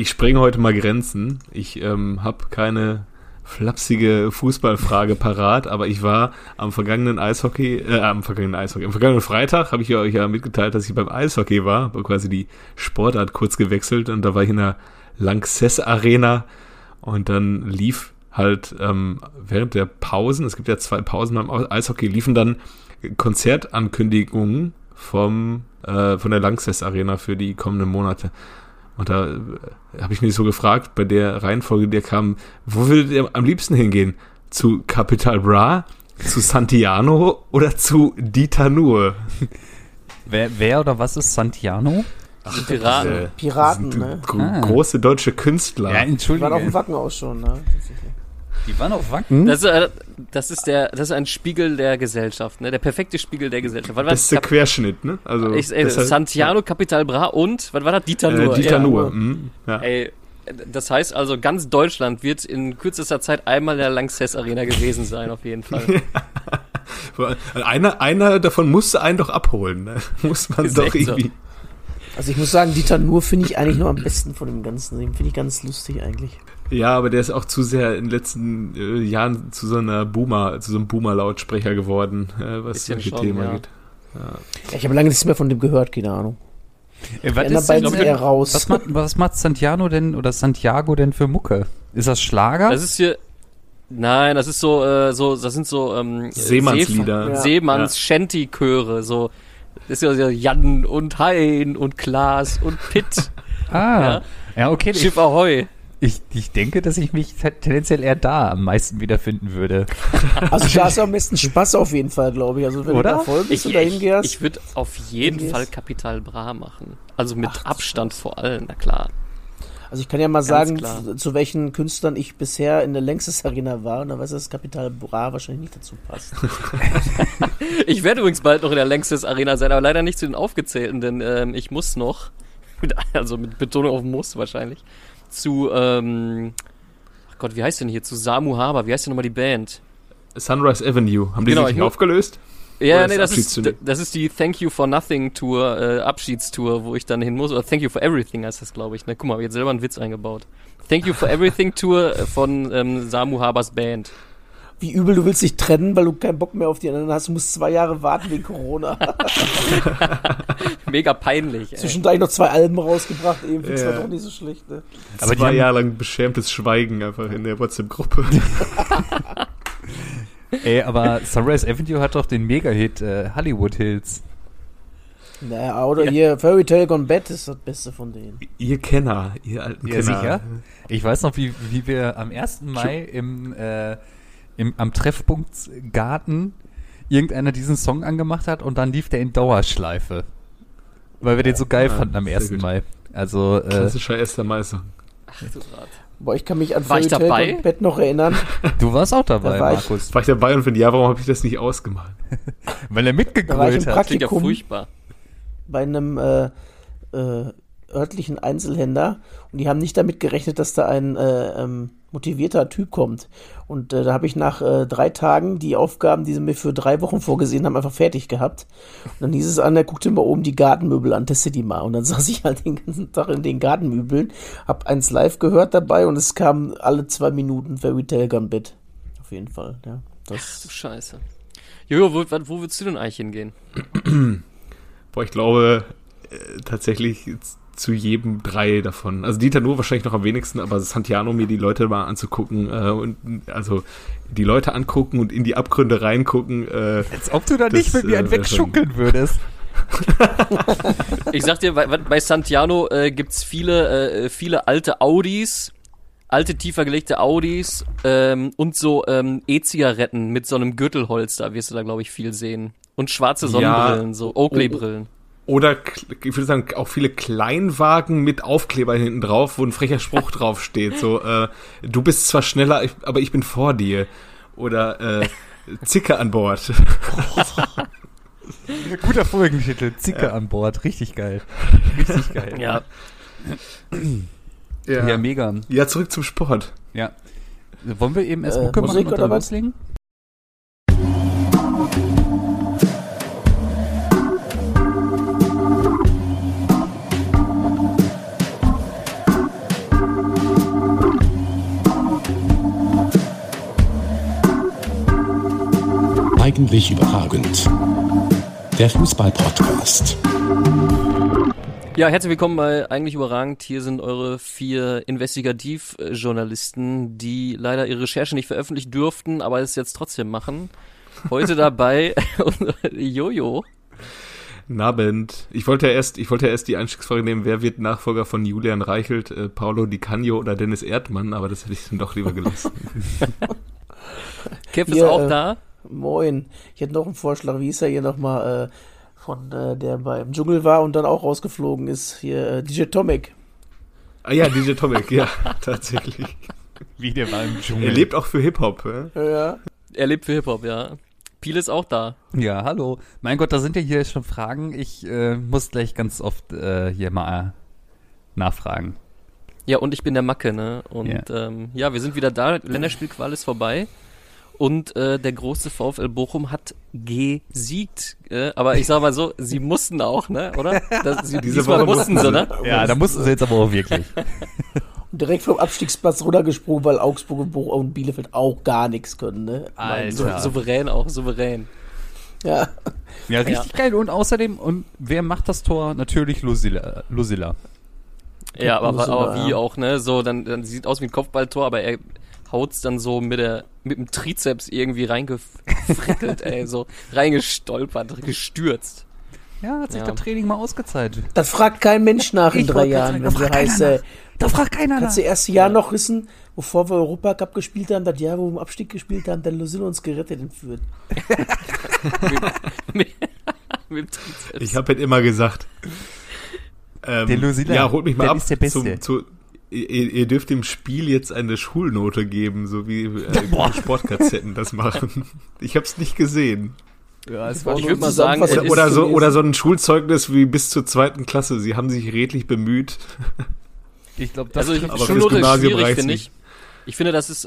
Ich spreng heute mal Grenzen. Ich habe keine flapsige Fußballfrage parat, aber ich war am vergangenen Freitag habe ich euch ja mitgeteilt, dass ich beim Eishockey war, habe quasi die Sportart kurz gewechselt und da war ich in der Lanxess-Arena und dann lief halt während der Pausen, es gibt ja 2 Pausen beim Eishockey, liefen dann Konzertankündigungen von der Lanxess-Arena für die kommenden Monate. Und da habe ich mich so gefragt, bei der Reihenfolge, die kam, wo würdet ihr am liebsten hingehen? Zu Capital Bra, zu Santiano oder zu Dieter Nuhr? Wer oder was ist Santiano? Ach, Piraten, ne? Große deutsche Künstler. Ja, Entschuldigung. Die waren auf dem Wacken auch schon, ne? Die waren auf Wacken? Das ist ein Spiegel der Gesellschaft, ne? Der perfekte Spiegel der Gesellschaft. Das ist der Querschnitt, ne? Also Santiano, Capital Bra und, was war das? Dieter Nuhr. Dieter Nuhr. Mhm. Ja. Ey, das heißt also, ganz Deutschland wird in kürzester Zeit einmal in der Lanxess-Arena gewesen sein, auf jeden Fall. einer davon musste einen doch abholen, ne? Muss man ist doch irgendwie... So. Also ich muss sagen, Dieter Nuhr finde ich eigentlich nur am besten von dem Ganzen. Den finde ich ganz lustig eigentlich. Ja, aber der ist auch zu sehr in den letzten Jahren zu so einem Boomer-Lautsprecher geworden, was solche Themen angeht. Ja. Ja. Ich habe lange nichts mehr von dem gehört, keine Ahnung. Was macht Santiano denn oder Santiago denn für Mucke? Ist das Schlager? Das ist hier... Nein, das ist das sind so... Seemannslieder. Seemanns-Shanty-Chöre, so... Das ist ja Jan und Hein und Klaas und Pitt. Ja, okay. Schiff Ahoi. Ich denke, dass ich mich tendenziell eher da am meisten wiederfinden würde. Also da hast du am besten Spaß auf jeden Fall, glaube ich. Also wenn du da voll bist und da hingehst. Ich würde auf jeden Fall Capital Bra machen. Also mit Abstand vor allem, na klar. Also ich kann ja mal sagen, zu welchen Künstlern ich bisher in der Lanxess-Arena war. Und da weiß ich, dass Capital Bra wahrscheinlich nicht dazu passt. Ich werde übrigens bald noch in der Lanxess-Arena sein, aber leider nicht zu den Aufgezählten, denn ich muss noch, mit Betonung auf muss wahrscheinlich, zu, ach Gott, wie heißt denn hier? Zu Samu Haber, wie heißt denn nochmal die Band? Sunrise Avenue. Haben die sich nicht aufgelöst? Ja, oder nee, das ist die Thank You for Nothing Tour, Abschiedstour, wo ich dann hin muss. Oder Thank You for Everything heißt das, glaube ich. Ne? Guck mal, hab ich jetzt selber einen Witz eingebaut. Thank You for Everything Tour von Samu Habers Band. Wie übel, du willst dich trennen, weil du keinen Bock mehr auf die anderen hast. Du musst 2 Jahre warten wegen Corona. Mega peinlich, ey. Zwischendurch noch 2 Alben rausgebracht, eben. Das war doch nicht so schlecht, ne? Aber 2 Jahre lang beschämtes Schweigen einfach in der WhatsApp-Gruppe. Ey, aber Sunrise Avenue hat doch den Mega-Hit Hollywood Hills. Naja, oder hier Fairy Tale Gone Bad ist das Beste von denen. Ihr alten Kenner. Sicher? Ich weiß noch, wie wir am 1. Mai am Treffpunkt Garten irgendeiner diesen Song angemacht hat und dann lief der in Dauerschleife. Weil wir den so geil fanden am 1. Mai. Also, klassischer 1. Mai-Song. Ach du Rat. Boah, ich kann mich an Fairy Tale Gone Bad noch erinnern. Du warst auch dabei, Markus. War ich dabei und finde, ja, warum habe ich das nicht ausgemalt? Weil er mitgegrölt hat. Das klingt ja furchtbar. Bei einem örtlichen Einzelhändler und die haben nicht damit gerechnet, dass da ein motivierter Typ kommt. Und da habe ich nach 3 Tagen die Aufgaben, die sie mir für 3 Wochen vorgesehen haben, einfach fertig gehabt. Und dann hieß es er guckte mal oben die Gartenmöbel an, testet die mal. Und dann saß ich halt den ganzen Tag in den Gartenmöbeln, hab eins live gehört dabei und es kam alle 2 Minuten Fairy Tale Gone Bad. Auf jeden Fall, ja. Ach du Scheiße. Jojo, wo würdest du denn eigentlich hingehen? Boah, ich glaube tatsächlich zu jedem 3 davon. Also Dieter Nuhr wahrscheinlich noch am wenigsten, aber Santiano, mir die Leute mal anzugucken die Leute angucken und in die Abgründe reingucken. Als ob du da nicht mit mir einen wegschuckeln würdest. Ich sag dir, bei Santiano gibt's viele alte Audis, alte tiefer gelegte Audis und so E-Zigaretten mit so einem Gürtelholster wirst du da, glaube ich, viel sehen. Und schwarze Sonnenbrillen, so Oakley-Brillen. Oder, ich würde sagen, auch viele Kleinwagen mit Aufklebern hinten drauf, wo ein frecher Spruch draufsteht. So, du bist zwar schneller, aber ich bin vor dir. Oder, Zicke an Bord. Guter Folgentitel, Zicke an Bord. Richtig geil. Richtig geil. Ja. Ja, mega. Ja, zurück zum Sport. Ja. Wollen wir eben erst Mucke machen oder loslegen? Eigentlich überragend. Der Fußball-Podcast. Ja, herzlich willkommen bei Eigentlich überragend. Hier sind eure 4 Investigativjournalisten, die leider ihre Recherche nicht veröffentlichen dürften, aber es jetzt trotzdem machen. Heute dabei Jojo. Nabend. Ich wollte ja erst die Einstiegsfrage nehmen, wer wird Nachfolger von Julian Reichelt, Paolo Di Canio oder Dennis Erdmann, aber das hätte ich dann doch lieber gelassen. Kev ist auch da. Moin. Ich hätte noch einen Vorschlag, wie ist er hier nochmal von der beim Dschungel war und dann auch rausgeflogen ist, hier DJ Tomekk. Ah ja, DJ Tomekk, ja, tatsächlich. Wie der war im Dschungel. Er lebt auch für Hip-Hop, ja. Er lebt für Hip-Hop, ja. Piel ist auch da. Ja, hallo. Mein Gott, da sind ja hier schon Fragen. Ich muss gleich ganz oft hier mal nachfragen. Ja, und ich bin der Macke, ne? Und ja, wir sind wieder da. Länderspielqual ist vorbei. Und der große VfL Bochum hat gesiegt. Aber ich sag mal so, sie mussten auch, ne? Oder? Diesmal mussten sie, ne? Ja, da mussten sie jetzt aber auch wirklich. Direkt vom Abstiegsplatz runtergesprungen, weil Augsburg und Bochum und Bielefeld auch gar nichts können, ne? Alter. Souverän. Ja. Ja, richtig geil. Und außerdem, und wer macht das Tor? Natürlich Lusilla. Ja, aber wie auch, ne? So, dann sieht aus wie ein Kopfballtor, aber er haut's dann so mit dem Trizeps irgendwie reingefrickelt, ey, so reingestolpert, gestürzt. Ja, hat sich das Training mal ausgezeichnet. Das fragt kein Mensch nach in 3 Jahren, wenn sie heißt, da fragt keiner nach. Kannst du das erste Jahr noch wissen, bevor wir Europacup gespielt haben, das Jahr, wo wir im Abstieg gespielt haben, dann Lusilla uns gerettet entführt. mit Trizeps. Ich habe halt immer gesagt, der Lusilla, ja, holt mich mal ab, ist der Beste. Ihr dürft dem Spiel jetzt eine Schulnote geben, so wie Sportkazetten das machen. Ich hab's nicht gesehen. Ja, es war, ich würde mal sagen, oder so ein Schulzeugnis wie bis zur 2. Klasse. Sie haben sich redlich bemüht. Ich glaube, das ist Schulnote schwierig, finde ich. Ich finde, das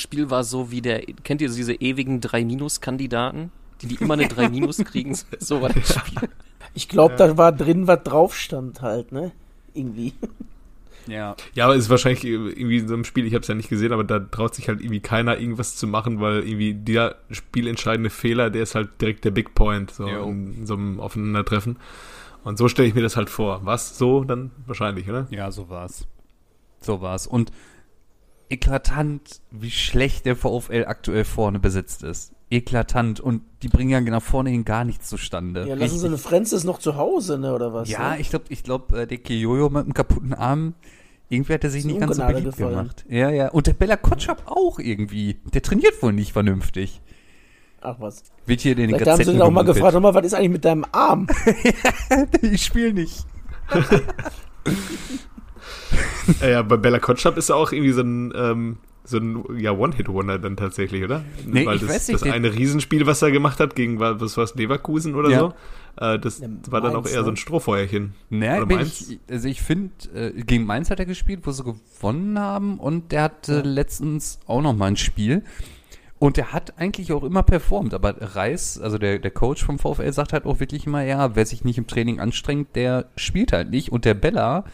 Spiel war so wie kennt ihr diese ewigen 3-Kandidaten, die immer eine 3- kriegen? So war das Spiel. Ich glaube, da war drin, was drauf stand halt, ne? Irgendwie. Ja, aber es ist wahrscheinlich irgendwie in so einem Spiel, ich habe es ja nicht gesehen, aber da traut sich halt irgendwie keiner irgendwas zu machen, weil irgendwie der spielentscheidende Fehler, der ist halt direkt der Big Point, so in so einem Aufeinandertreffen. Und so stelle ich mir das halt vor. Was so dann wahrscheinlich, oder? Ja, so war's. Und eklatant, wie schlecht der VfL aktuell vorne besetzt ist. Eklatant. Und die bringen ja nach vorne hin gar nichts zustande. Ja, lassen Sie eine Francis noch zu Hause, ne, oder was? Ja, ne? Ich glaube, der Kiyoyo mit einem kaputten Arm, irgendwie hat er sich nicht ganz so beliebt gemacht. Ja. Und der Bella Kotschap auch irgendwie. Der trainiert wohl nicht vernünftig. Ach was. Wird hier in den Gazetten haben sie ihn auch mal gefragt, was ist eigentlich mit deinem Arm? Ich spiele nicht. Ja, bei Bella Kotschap ist er auch irgendwie so ein One-Hit-Wonder dann tatsächlich, oder? Nee, weil ich weiß nicht. Das eine Riesenspiel, was er gemacht hat, gegen, was war es, Leverkusen oder so, das war dann Mainz, auch eher so ein Strohfeuerchen. Naja, ich finde, gegen Mainz hat er gespielt, wo sie gewonnen haben, und der hatte letztens auch nochmal ein Spiel. Und der hat eigentlich auch immer performt, aber Reis, also der Coach vom VfL, sagt halt auch wirklich immer, wer sich nicht im Training anstrengt, der spielt halt nicht. Und der Bella,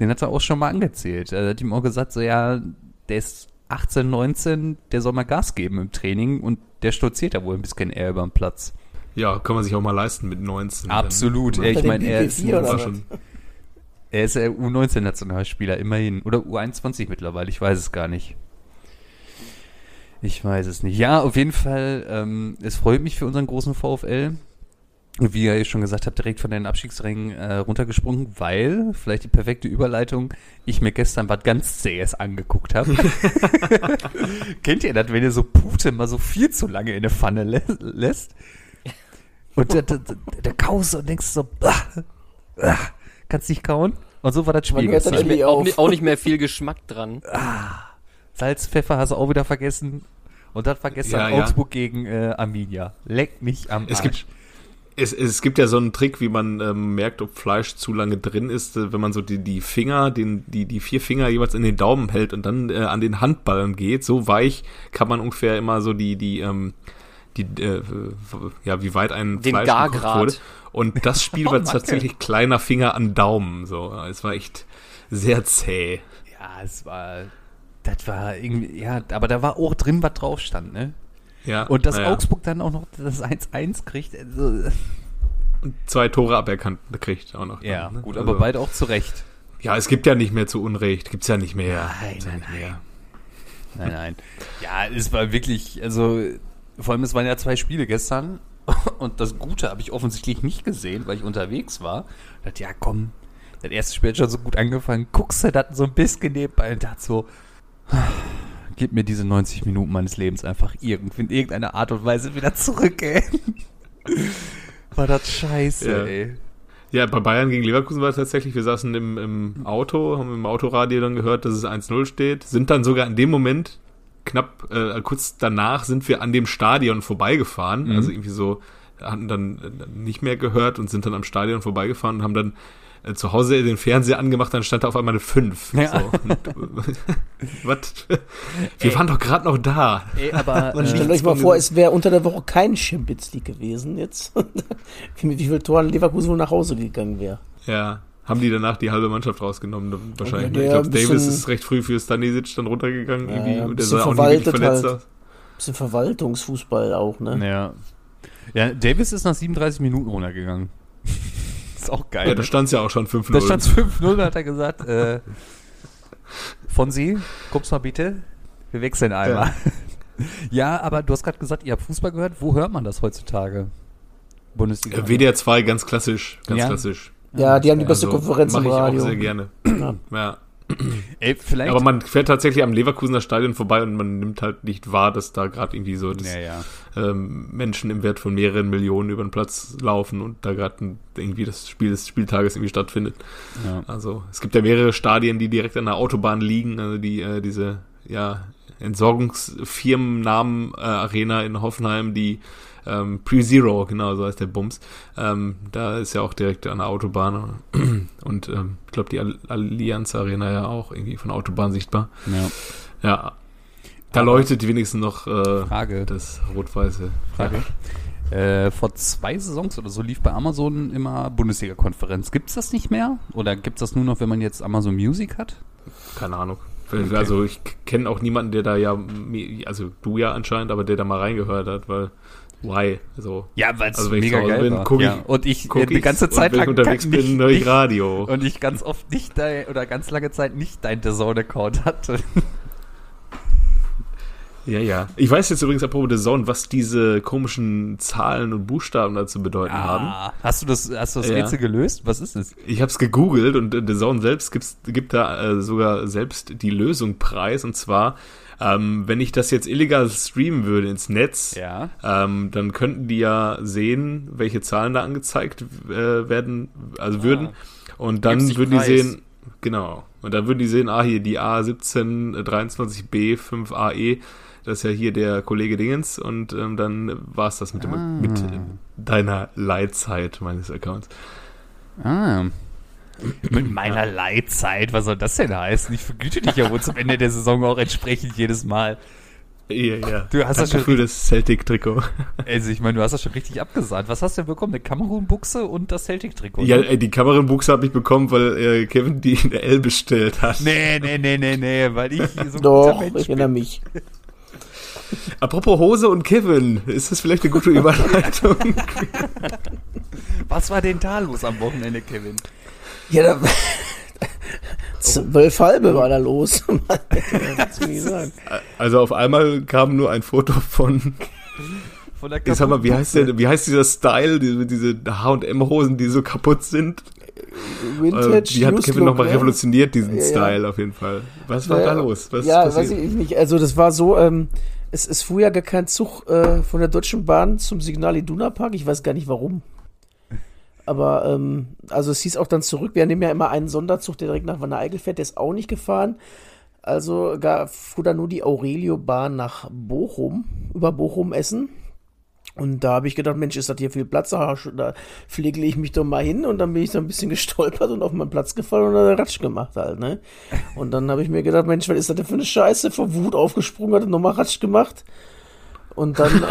den hat er auch schon mal angezählt. Er hat ihm auch gesagt, der ist 18, 19, der soll mal Gas geben im Training, und der stolziert da wohl ein bisschen eher über den Platz. Ja, kann man sich auch mal leisten mit 19. Absolut, dann, ich meine, er ist ja U19-Nationalspieler, immerhin. Oder U21 mittlerweile, ich weiß es gar nicht. Ja, auf jeden Fall, es freut mich für unseren großen VfL. Wie ihr schon gesagt habt, direkt von den Abstiegsrängen runtergesprungen, weil, vielleicht die perfekte Überleitung, ich mir gestern was ganz Zähes angeguckt habe. Kennt ihr das, wenn ihr so Pute mal so viel zu lange in der Pfanne lässt? Und da kaust und denkst so, kannst nicht kauen? Und so war das Spiel. Man gestern. Auch nicht mehr viel Geschmack dran. Salz, Pfeffer hast du auch wieder vergessen. Und das war gestern Augsburg gegen Arminia. Leck mich am Arsch. Es gibt ja so einen Trick, wie man merkt, ob Fleisch zu lange drin ist, wenn man so die Finger, die 4 Finger jeweils in den Daumen hält und dann an den Handballen geht. So weich kann man ungefähr immer so wie weit ein den Fleisch gekocht wurde. Und das Spiel war tatsächlich kleiner Finger an Daumen. So, es war echt sehr zäh. Ja, das war irgendwie, aber da war auch drin, was drauf stand, ne? Ja, und dass Augsburg dann auch noch das 1-1 kriegt. Also, und 2 Tore aberkannt kriegt auch noch. Ja, dann, ne? Gut, also, aber beide auch zu Recht. Ja, es gibt ja nicht mehr zu Unrecht. Gibt es ja nicht mehr. Nein. Ja, es war wirklich, also vor allem, es waren ja 2 Spiele gestern. Und das Gute habe ich offensichtlich nicht gesehen, weil ich unterwegs war. Ich dachte, ja komm, das erste Spiel hat schon so gut angefangen. Guckst du das so ein bisschen nebenbei und dachte so, gib mir diese 90 Minuten meines Lebens einfach in irgendeiner Art und Weise wieder zurück, ey. War das scheiße, ey. Ja, bei Bayern gegen Leverkusen war es tatsächlich, wir saßen im Auto, haben im Autoradio dann gehört, dass es 1-0 steht, sind dann sogar in dem Moment knapp, kurz danach sind wir an dem Stadion vorbeigefahren, also irgendwie so, hatten dann nicht mehr gehört und sind dann am Stadion vorbeigefahren und haben dann zu Hause den Fernseher angemacht, dann stand da auf einmal eine 5. Ja. So. Was? Wir waren doch gerade noch da. Ey, aber stellt euch mal vor, es wäre unter der Woche kein Champions League gewesen jetzt. Mit wie vielen Toren Leverkusen wohl nach Hause gegangen wäre. Ja, haben die danach die halbe Mannschaft rausgenommen wahrscheinlich. Ja, ich glaube, Davis ist recht früh für Stanisic dann runtergegangen. Ja, und der sah auch nicht wirklich verletzt aus. Bisschen Verwaltungsfußball auch, ne? Ja, Davis ist nach 37 Minuten runtergegangen. Ist auch geil. Ja, da stand es ja auch schon 5-0. Da stand es 5-0, hat er gesagt. Fonsi, guck's mal bitte. Wir wechseln einmal. Ja, aber du hast gerade gesagt, ihr habt Fußball gehört. Wo hört man das heutzutage? Bundesliga. WDR 2, ganz klassisch. Ganz klassisch. Ja, die haben die beste Konferenz im Radio. Mach ich auch sehr gerne. Ja. Ey, vielleicht. Aber man fährt tatsächlich am Leverkusener Stadion vorbei und man nimmt halt nicht wahr, dass da gerade irgendwie so Menschen im Wert von mehreren Millionen über den Platz laufen und da gerade irgendwie das Spiel des Spieltages irgendwie stattfindet. Ja. Also es gibt ja mehrere Stadien, die direkt an der Autobahn liegen, also die diese Entsorgungsfirmennamen-Arena in Hoffenheim, die Pre-Zero, genau, so heißt der Bums. Da ist ja auch direkt an der Autobahn und ich glaube die Allianz-Arena ja auch irgendwie von der Autobahn sichtbar. Ja. Da leuchtet wenigstens noch das rot-weiße. Frage. Ja. Vor 2 Saisons oder so lief bei Amazon immer Bundesliga-Konferenz. Gibt's das nicht mehr? Oder gibt's das nur noch, wenn man jetzt Amazon Music hat? Keine Ahnung. Okay. Also ich kenne auch niemanden, der da du ja anscheinend, aber der da mal reingehört hat, weil why? Also, ja, weil es mega geil bin, war. Und ich die ganze Zeit lang unterwegs bin durch Radio. Und ich ganz oft nicht oder ganz lange Zeit nicht dein DAZN-Account hatte. Ja. Ich weiß jetzt übrigens apropos DAZN, was diese komischen Zahlen und Buchstaben dazu bedeuten haben. Hast du das Rätsel gelöst? Was ist es? Ich habe es gegoogelt und DAZN selbst gibt da sogar selbst die Lösung preis. Und zwar, wenn ich das jetzt illegal streamen würde ins Netz, dann könnten die ja sehen, welche Zahlen da angezeigt werden, also würden. Und dann würden die sehen, genau. Und dann würden die sehen, hier die A1723B5AE. Das ist ja hier der Kollege Dingens und dann war es das mit deiner Leitzeit meines Accounts. Mit meiner Leitzeit, was soll das denn heißen? Ich vergüte dich ja wohl zum Ende der Saison auch entsprechend jedes Mal. Ja. Du hast das schon für das Celtic-Trikot. Also ich meine, du hast das schon richtig abgesagt. Was hast du denn bekommen? Eine Kamerun-Buchse und das Celtic-Trikot? Ja, die Kamerun-Buchse habe ich bekommen, weil Kevin die in der L bestellt hat. Nee, weil ich hier so ein guter Mensch bin. Ich erinnere mich. Apropos Hose und Kevin, ist das vielleicht eine gute Überleitung? Was war denn da los am Wochenende, Kevin? Ja, 12 halbe war da los. Also auf einmal kam nur ein Foto von der Kaputt. Sag mal, wie heißt dieser Style, diese H&M-Hosen, die so kaputt sind? Vintage, die hat Kevin nochmal revolutioniert, diesen Style auf jeden Fall. Was war da los? Weiß ich nicht. Also das war so, es fuhr ja gar kein Zug von der Deutschen Bahn zum Signal Iduna Park. Ich weiß gar nicht warum. Aber, also es hieß auch dann zurück, wir nehmen ja immer einen Sonderzug, der direkt nach Wanne Eickel fährt, der ist auch nicht gefahren. Also fuhr dann nur die Aurelio-Bahn nach Bochum, über Bochum-Essen. Und da habe ich gedacht, Mensch, ist das hier viel Platz? Da pflege ich mich doch mal hin. Und dann bin ich so ein bisschen gestolpert und auf meinen Platz gefallen und dann Ratsch gemacht halt, ne? Und dann habe ich mir gedacht, Mensch, was ist das denn für eine Scheiße? Vor Wut aufgesprungen hat und nochmal Ratsch gemacht. Und dann...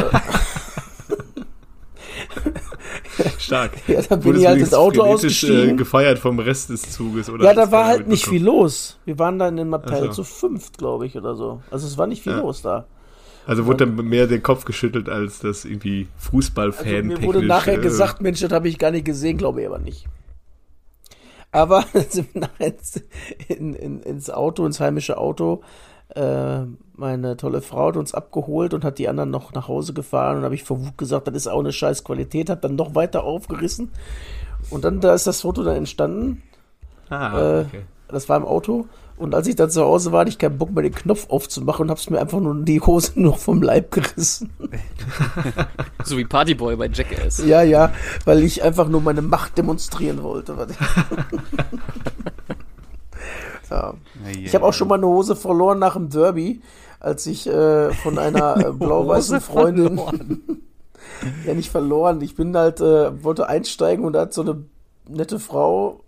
Stark. Ja, dann bin ich halt das Auto ausgestiegen. Gefeiert vom Rest des Zuges, oder? Ja, da war halt nicht viel los. Wir waren dann in einem Abteil zu 5, glaube ich, oder so. Also es war nicht viel los da. Also wurde dann mehr den Kopf geschüttelt, als das irgendwie Fußballfan. Also mir wurde nachher gesagt, Mensch, das habe ich gar nicht gesehen, glaube ich aber nicht. Aber dann sind wir nachher ins Auto, ins heimische Auto. Meine tolle Frau hat uns abgeholt und hat die anderen noch nach Hause gefahren. Und habe ich vor Wut gesagt, das ist auch eine scheiß Qualität. Hat dann noch weiter aufgerissen. Und dann da ist das Foto dann entstanden. Okay. Das war im Auto. Und als ich dann zu Hause war, hatte ich keinen Bock mehr, den Knopf aufzumachen und hab's mir einfach nur die Hose noch vom Leib gerissen. So wie Partyboy bei Jackass. Ja, weil ich einfach nur meine Macht demonstrieren wollte. Ja. Ich habe auch schon mal eine Hose verloren nach dem Derby, als ich von einer blau-weißen Freundin... ja, nicht verloren. Ich bin halt, wollte einsteigen und da hat so eine nette Frau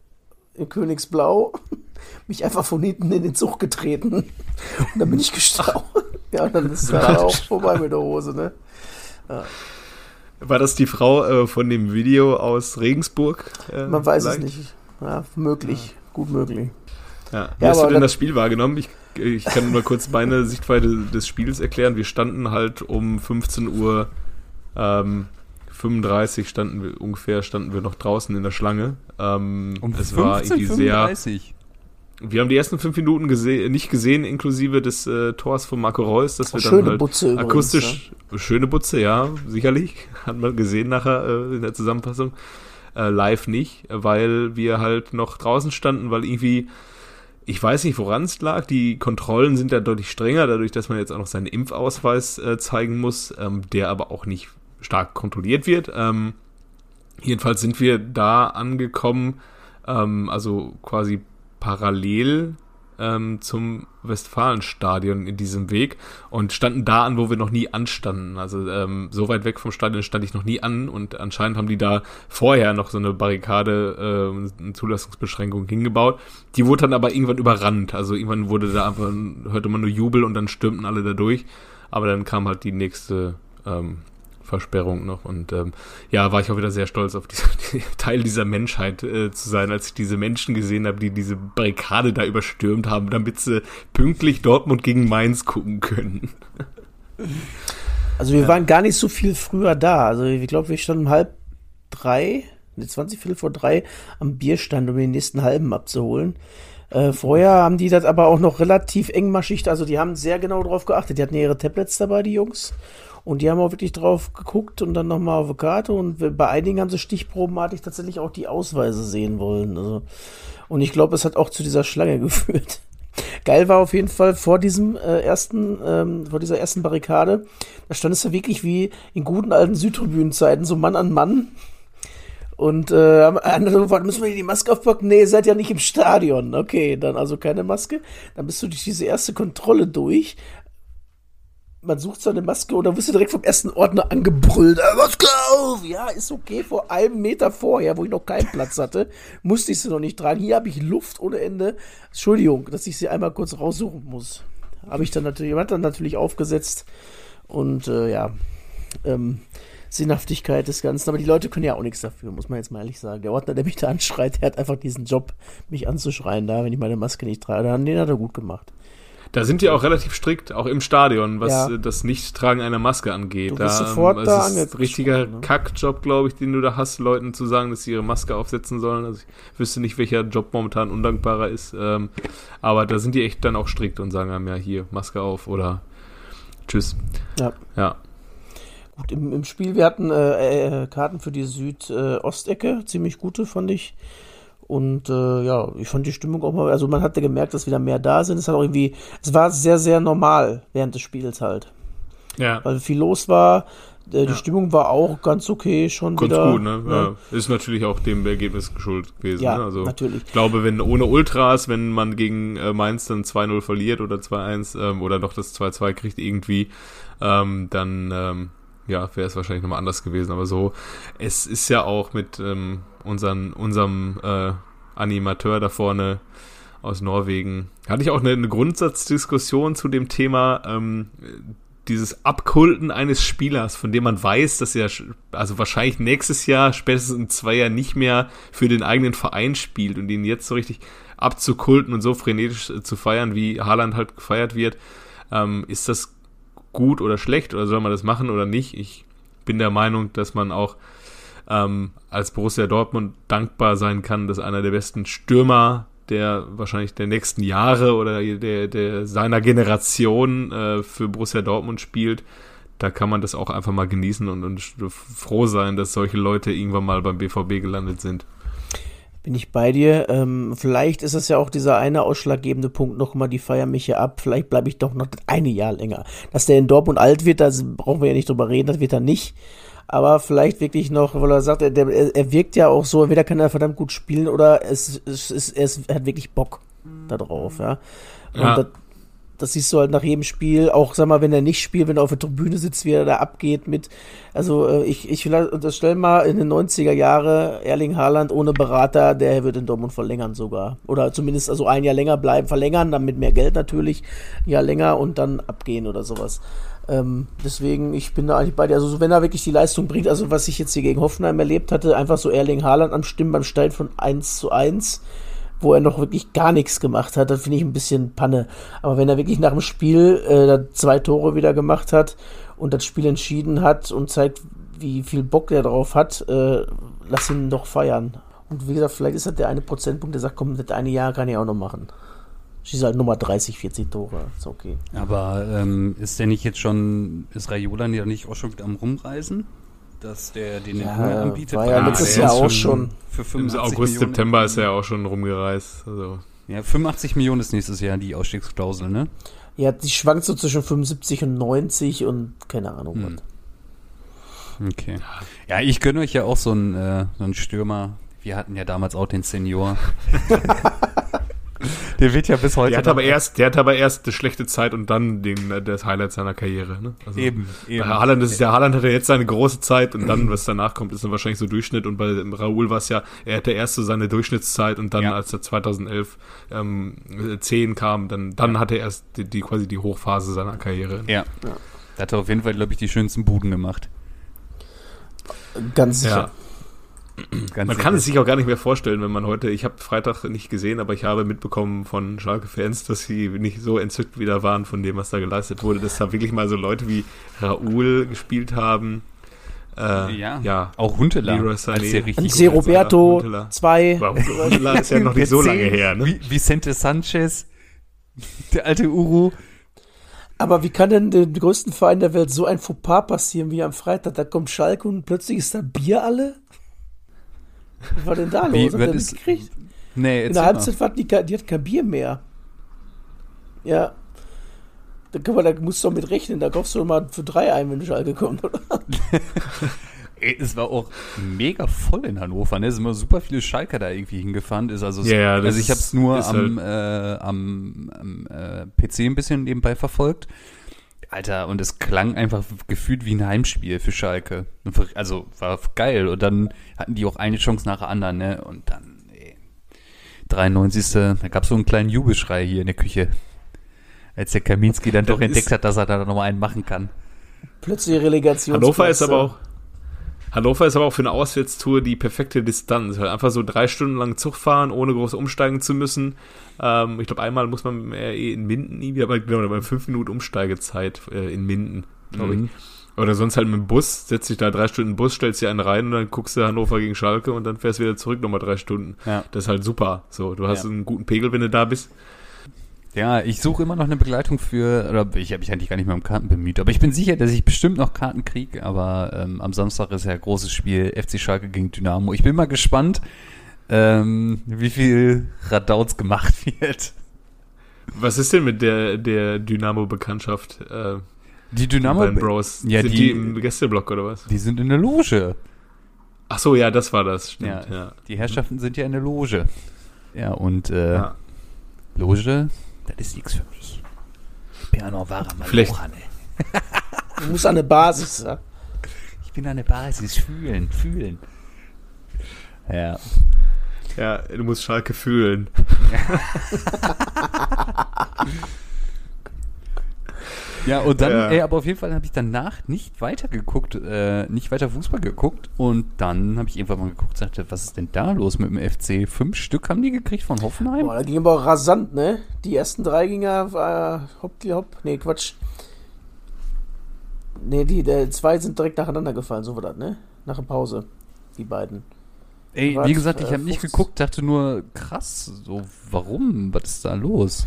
in Königsblau mich einfach von hinten in den Zug getreten. Und dann bin ich gestraut. Ja, und dann ist es halt auch vorbei mit der Hose, ne? Ja. War das die Frau von dem Video aus Regensburg? Man weiß vielleicht? Es nicht. Ja, möglich. Ja. Gut möglich. Ja. Wie hast du denn das Spiel wahrgenommen? Ich kann mal kurz meine Sichtweise des Spiels erklären. Wir standen halt um 15:00 35 standen wir noch draußen in der Schlange. Um 15:35? Wir haben die ersten 5 Minuten nicht gesehen, inklusive des Tors von Marco Reus, dass wir dann schöne halt Butze akustisch übrigens, ja. Schöne Butze, ja, sicherlich. Hat man gesehen nachher in der Zusammenfassung. Live nicht, weil wir halt noch draußen standen, weil irgendwie, ich weiß nicht, woran es lag. Die Kontrollen sind ja deutlich strenger, dadurch, dass man jetzt auch noch seinen Impfausweis zeigen muss, der aber auch nicht stark kontrolliert wird. Jedenfalls sind wir da angekommen, also quasi parallel zum Westfalenstadion in diesem Weg und standen da an, wo wir noch nie anstanden. Also so weit weg vom Stadion stand ich noch nie an und anscheinend haben die da vorher noch so eine Barrikade, eine Zulassungsbeschränkung hingebaut. Die wurde dann aber irgendwann überrannt. Also irgendwann wurde da einfach, hörte man nur Jubel und dann stürmten alle da durch. Aber dann kam halt die nächste Versperrung noch und war ich auch wieder sehr stolz auf Teil dieser Menschheit zu sein, als ich diese Menschen gesehen habe, die diese Barrikade da überstürmt haben, damit sie pünktlich Dortmund gegen Mainz gucken können. Also wir waren gar nicht so viel früher da, also ich glaube, wir standen um 20:03 am Bierstand, um den nächsten halben abzuholen. Vorher haben die das aber auch noch relativ engmaschig, also die haben sehr genau drauf geachtet, die hatten ihre Tablets dabei, die Jungs. Und die haben auch wirklich drauf geguckt und dann nochmal auf die Karte. Und bei einigen haben sie stichprobenartig tatsächlich auch die Ausweise sehen wollen. Also. Und ich glaube, es hat auch zu dieser Schlange geführt. Geil war auf jeden Fall vor dieser ersten Barrikade, da stand es ja wirklich wie in guten alten Südtribünenzeiten, so Mann an Mann. Und andere gefragt, müssen wir die Maske aufpacken? Nee, ihr seid ja nicht im Stadion. Okay, dann also keine Maske. Dann bist du durch diese erste Kontrolle durch. Man sucht so eine Maske und dann wirst du direkt vom ersten Ordner angebrüllt. Maske auf! Ja, ist okay. Vor einem Meter vorher, wo ich noch keinen Platz hatte, musste ich sie noch nicht tragen. Hier habe ich Luft ohne Ende. Entschuldigung, dass ich sie einmal kurz raussuchen muss. Habe ich dann natürlich aufgesetzt. Und Sinnhaftigkeit des Ganzen. Aber die Leute können ja auch nichts dafür, muss man jetzt mal ehrlich sagen. Der Ordner, der mich da anschreit, der hat einfach diesen Job, mich anzuschreien da, wenn ich meine Maske nicht trage. Den hat er gut gemacht. Da sind die auch relativ strikt, auch im Stadion, was das Nichttragen einer Maske angeht. Du bist sofort da angezogen. Das ist ein richtiger Kackjob, glaube ich, den du da hast, Leuten zu sagen, dass sie ihre Maske aufsetzen sollen. Also ich wüsste nicht, welcher Job momentan undankbarer ist. Aber da sind die echt dann auch strikt und sagen einem, ja, hier, Maske auf oder tschüss. Ja. Gut, im Spiel, wir hatten Karten für die Südostecke, ziemlich gute, fand ich. Und ich fand die Stimmung auch mal, also man hatte gemerkt, dass wieder mehr da sind. Es hat auch irgendwie, es war sehr, sehr normal während des Spiels halt. Ja. Weil viel los war, die Stimmung war auch ganz okay schon ganz wieder. Ganz gut, ne? Ja. Ist natürlich auch dem Ergebnis geschuldet gewesen. Ja, ne? Also, natürlich. Ich glaube, wenn ohne Ultras, wenn man gegen Mainz dann 2-0 verliert oder 2-1 oder noch das 2-2 kriegt irgendwie, dann... wäre es wahrscheinlich nochmal anders gewesen, aber so, es ist ja auch mit unserem Animateur da vorne aus Norwegen, hatte ich auch eine Grundsatzdiskussion zu dem Thema, dieses Abkulten eines Spielers, von dem man weiß, dass er also wahrscheinlich nächstes Jahr, spätestens in 2 Jahren nicht mehr für den eigenen Verein spielt und ihn jetzt so richtig abzukulten und so frenetisch zu feiern, wie Haaland halt gefeiert wird, ist das gut oder schlecht oder soll man das machen oder nicht. Ich bin der Meinung, dass man auch als Borussia Dortmund dankbar sein kann, dass einer der besten Stürmer der wahrscheinlich der nächsten Jahre oder der seiner Generation für Borussia Dortmund spielt. Da kann man das auch einfach mal genießen und froh sein, dass solche Leute irgendwann mal beim BVB gelandet sind. Bin ich bei dir. Vielleicht ist es ja auch dieser eine ausschlaggebende Punkt nochmal, die feiern mich hier ab, vielleicht bleibe ich doch noch das eine Jahr länger. Dass der in Dortmund alt wird, da brauchen wir ja nicht drüber reden, das wird er nicht. Aber vielleicht wirklich noch, weil er sagt, er wirkt ja auch so, entweder kann er verdammt gut spielen oder er hat wirklich Bock da drauf, ja. Und ja. Das siehst du halt nach jedem Spiel, auch, sag mal, wenn er nicht spielt, wenn er auf der Tribüne sitzt, wie er da abgeht mit, also ich unterstelle mal, in den 90er Jahre Erling Haaland ohne Berater, der wird in Dortmund verlängern sogar. Oder zumindest also ein Jahr länger bleiben, verlängern, dann mit mehr Geld natürlich, ein Jahr länger und dann abgehen oder sowas. Deswegen, ich bin da eigentlich bei dir, also wenn er wirklich die Leistung bringt, also was ich jetzt hier gegen Hoffenheim erlebt hatte, einfach so Erling Haaland am Stimmen beim Stein von 1:1, wo er noch wirklich gar nichts gemacht hat, das finde ich ein bisschen Panne. Aber wenn er wirklich nach dem Spiel 2 Tore wieder gemacht hat und das Spiel entschieden hat und zeigt, wie viel Bock er drauf hat, lass ihn doch feiern. Und wie gesagt, vielleicht ist das der eine Prozentpunkt, der sagt, komm, das eine Jahr kann ich auch noch machen. Schießt halt Nummer 30, 40 Tore, ist okay. Aber ist Raiola nicht auch schon wieder am Rumreisen? Dass der den Hunger anbietet. War ja letztes Jahr auch schon. Für 85 Im August, Millionen September ist er ja auch schon rumgereist. Also. Ja, 85 Millionen ist nächstes Jahr die Ausstiegsklausel, ne? Ja, die schwankt so zwischen 75 und 90 und keine Ahnung was. Okay. Ja, ich gönne euch ja auch so einen Stürmer. Wir hatten ja damals auch den Senior. Der wird ja bis heute. Der hat aber erst eine schlechte Zeit und dann das Highlight seiner Karriere. Ne? Also eben. Haaland, Haaland hat ja jetzt seine große Zeit und dann, was danach kommt, ist dann wahrscheinlich so Durchschnitt. Und bei Raul war es ja, er hatte erst so seine Durchschnittszeit und dann, als er 2011 10 kam, dann hatte er erst die Hochphase seiner Karriere. Ne? Ja. Da hat er auf jeden Fall, glaube ich, die schönsten Buden gemacht. Ganz sicher. Ja. Man kann es sich auch gar nicht mehr vorstellen, wenn man heute, ich habe Freitag nicht gesehen, aber ich habe mitbekommen von Schalke-Fans, dass sie nicht so entzückt wieder waren von dem, was da geleistet wurde, dass da wirklich mal so Leute wie Raul gespielt haben. Auch Runtela. José Roberto, Runtela. 2. Runtela ist ja noch nicht so lange her. Ne? Vicente Sanchez, der alte Uru. Aber wie kann denn dem größten Verein der Welt so ein Fauxpas passieren wie am Freitag? Da kommt Schalke und plötzlich ist da Bier alle? Was war denn da los? Hat er mitgekriegt? Nee, in der Halbzeit war die hat kein Bier mehr. Ja. Da musst du doch mit rechnen. Da kaufst du doch mal für 3 ein, wenn du Schalke kommst, oder? Es war auch mega voll in Hannover. Ne? Es sind immer super viele Schalker da irgendwie hingefahren. Ist also, also ich habe es nur am PC ein bisschen nebenbei verfolgt. Alter, und es klang einfach gefühlt wie ein Heimspiel für Schalke. Also, war geil. Und dann hatten die auch eine Chance nach der anderen, ne? Und dann, 93. Da gab es so einen kleinen Jubelschrei hier in der Küche. Als der Kaminski dann doch entdeckt hat, dass er da nochmal einen machen kann. Plötzlich Relegation. Hannover ist aber auch für eine Auswärtstour die perfekte Distanz. Halt einfach so 3 Stunden lang Zug fahren, ohne groß umsteigen zu müssen. Ich glaube, einmal muss man in Minden irgendwie, aber genau, bei 5 Minuten Umsteigezeit in Minden, glaube ich. Oder sonst halt mit dem Bus, setzt dich da 3 Stunden Bus, stellst dir einen rein und dann guckst du Hannover gegen Schalke und dann fährst du wieder zurück, nochmal 3 Stunden. Ja. Das ist halt super. So, du hast einen guten Pegel, wenn du da bist. Ja, ich suche immer noch eine Begleitung ich habe mich eigentlich gar nicht mehr um Karten bemüht, aber ich bin sicher, dass ich bestimmt noch Karten kriege, aber am Samstag ist ja ein großes Spiel, FC Schalke gegen Dynamo. Ich bin mal gespannt, wie viel Radauz gemacht wird. Was ist denn mit der Dynamo-Bekanntschaft? Die Dynamo? Bei den Bros. Ja, sind die im Gästeblock oder was? Die sind in der Loge. Ach so, ja, das war das, stimmt. Ja. Die Herrschaften sind ja in der Loge. Ja, und Loge... Das ist nichts für mich. Ich bin ja noch wahrer Malocher, ne? Du musst an der Basis, ja? Ich bin an der Basis. Fühlen. Ja. Ja, du musst Schalke fühlen. Ja, und dann, aber auf jeden Fall habe ich danach nicht weiter Fußball geguckt und dann habe ich irgendwann mal geguckt und sagte, was ist denn da los mit dem FC? 5 Stück haben die gekriegt von Hoffenheim? Boah, da ging aber auch rasant, ne? Die ersten 3 gingen ja, Ne, die zwei sind direkt nacheinander gefallen, so war das, ne? Nach der Pause, die beiden. Ey, wie gesagt, ich habe nicht geguckt, dachte nur, krass, so, warum? Was ist da los?